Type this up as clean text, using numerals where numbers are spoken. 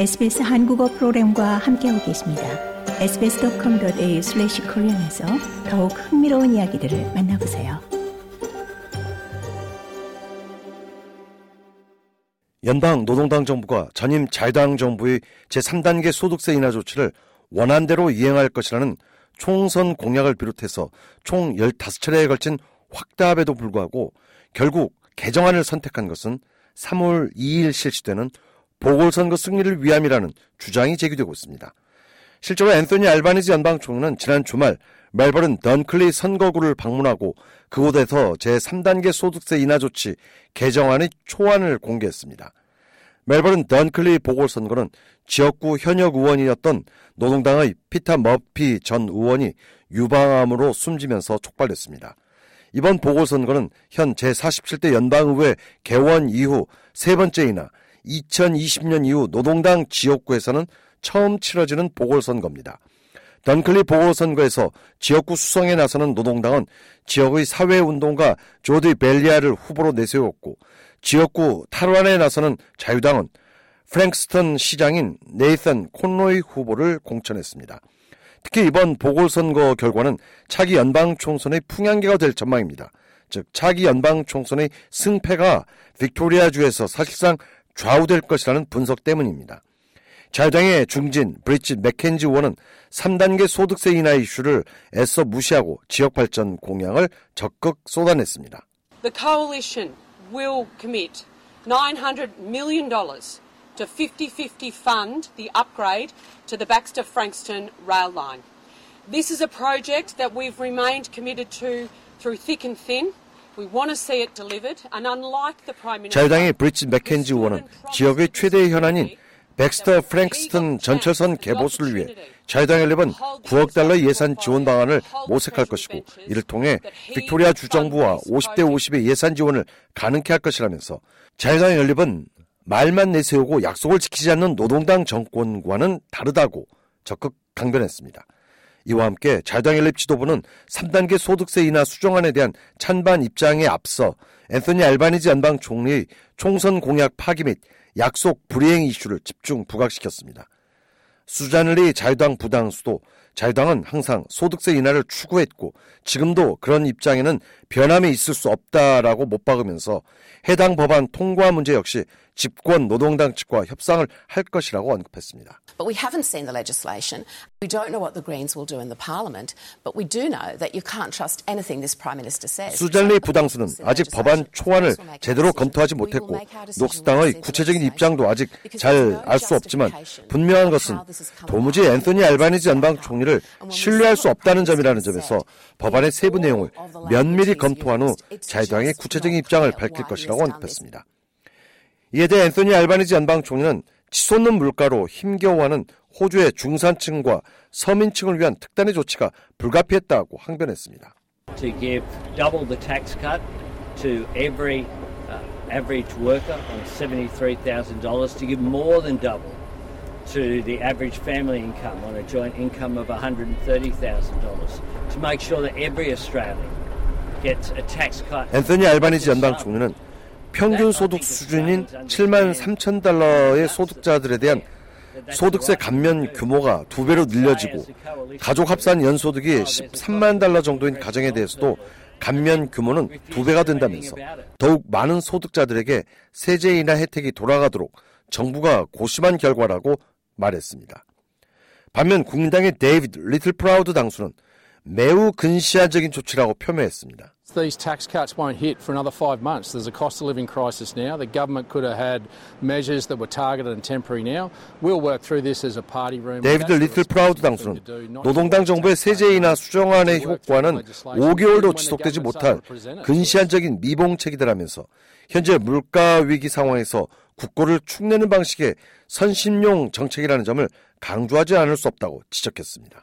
SBS 한국어 프로그램과 함께하고 계십니다. sbs.com.au/korean에서 더욱 흥미로운 이야기들을 만나보세요. 연방 노동당 정부가 전임 자유당 정부의 제3단계 소득세 인하 조치를 원안대로 이행할 것이라는 총선 공약을 비롯해서 총 15차례에 걸친 확답에도 불구하고 결국 개정안을 선택한 것은 3월 2일 실시되는 보궐선거 승리를 위함이라는 주장이 제기되고 있습니다. 실제로 앤서니 알바니지 연방 총리는 지난 주말 멜버른 던클리 선거구를 방문하고 그곳에서 제3단계 소득세 인하 조치 개정안의 초안을 공개했습니다. 멜버른 던클리 보궐선거는 지역구 현역 의원이었던 노동당의 피타 머피 전 의원이 유방암으로 숨지면서 촉발됐습니다. 이번 보궐선거는 현 제47대 연방의회 개원 이후 세 번째이나 2020년 이후 노동당 지역구에서는 처음 치러지는 보궐선거입니다. 던클리 보궐선거에서 지역구 수성에 나서는 노동당은 지역의 사회운동가 조디 벨리아를 후보로 내세웠고 지역구 탈환에 나서는 자유당은 프랭스턴 시장인 네이선 콘로이 후보를 공천했습니다. 특히 이번 보궐선거 결과는 차기 연방총선의 풍향계가 될 전망입니다. 즉 차기 연방총선의 승패가 빅토리아주에서 사실상 좌우될 것이라는 분석 때문입니다. 자유당의 중진 브릿짓 맥켄지 의원은 3단계 소득세 인하 이슈를 애써 무시하고 지역발전 공약을 적극 쏟아냈습니다. The coalition will commit $900 million to 50-50 fund the upgrade to the Baxter-Frankston rail line. This is a project that we've remained committed to through thick and thin. 자유당의 브릿짓 맥켄지 의원은 지역의 최대의 현안인 백스터 프랭크스턴 전철선 개보수를 위해 자유당 연립은 9억 달러 예산 지원 방안을 모색할 것이고 이를 통해 빅토리아 주정부와 50대 50의 예산 지원을 가능케 할 것이라면서 자유당 연립은 말만 내세우고 약속을 지키지 않는 노동당 정권과는 다르다고 적극 강변했습니다. 이와 함께 자유당 연립 지도부는 3단계 소득세 인하 수정안에 대한 찬반 입장에 앞서 앤서니 알바니지 연방 총리의 총선 공약 파기 및 약속 불이행 이슈를 집중 부각시켰습니다. 수잔리 자유당 부당수도 자유당은 항상 소득세 인하를 추구했고 지금도 그런 입장에는 변함이 있을 수 없다라고 못 박으면서 해당 법안 통과 문제 역시 집권 노동당 측과 협상을 할 것이라고 언급했습니다. But we haven't seen the legislation. We don't know what the Greens will do in the Parliament. But we do know that you can't trust anything this Prime Minister says. 수잔리 부당수는 아직 법안 초안을 제대로 검토하지 못했고 녹색당의 구체적인 입장도 아직 잘 알 수 없지만 분명한 것은 도무지 앤서니 알바니지 연방 총리를 신뢰할 수 없다는 점이라는 점에서 법안의 세부 내용을 면밀히 검토한 후 자유당의 구체적인 입장을 밝힐 것이라고 언급했습니다. 이에 대해 앤서니 알바니지 연방 총리는 치솟는 물가로 힘겨워하는 호주의 중산층과 서민층을 위한 특단의 조치가 불가피했다고 항변했습니다. To give double the tax cut to every average worker on $73,000 to give more than double to the average family income on a joint income of $130,000 to make sure that every Australian gets a tax cut. 앤서니 알바니지 연방 총리는 평균 소득 수준인 7만 3천 달러의 소득자들에 대한 소득세 감면 규모가 2배로 늘려지고 가족 합산 연소득이 13만 달러 정도인 가정에 대해서도 감면 규모는 2배가 된다면서 더욱 많은 소득자들에게 세제 인하 혜택이 돌아가도록 정부가 고심한 결과라고 말했습니다. 반면 국민당의 데이비드 리틀 프라우드 당수는 매우 근시안적인 조치라고 표명했습니다. These tax cuts won't hit for another 5 months. There's a cost of living crisis now. The government could have had measures that were targeted and temporary now. We'll work through this as a party room. 데이비드 리틀 프라우드 당수는 노동당 정부의 세제 인하 수정안의 효과는 5개월도 지속되지 못할 근시안적인 미봉책이더라면서 현재 물가 위기 상황에서 국고를 축내는 방식의 선심용 정책이라는 점을 강조하지 않을 수 없다고 지적했습니다.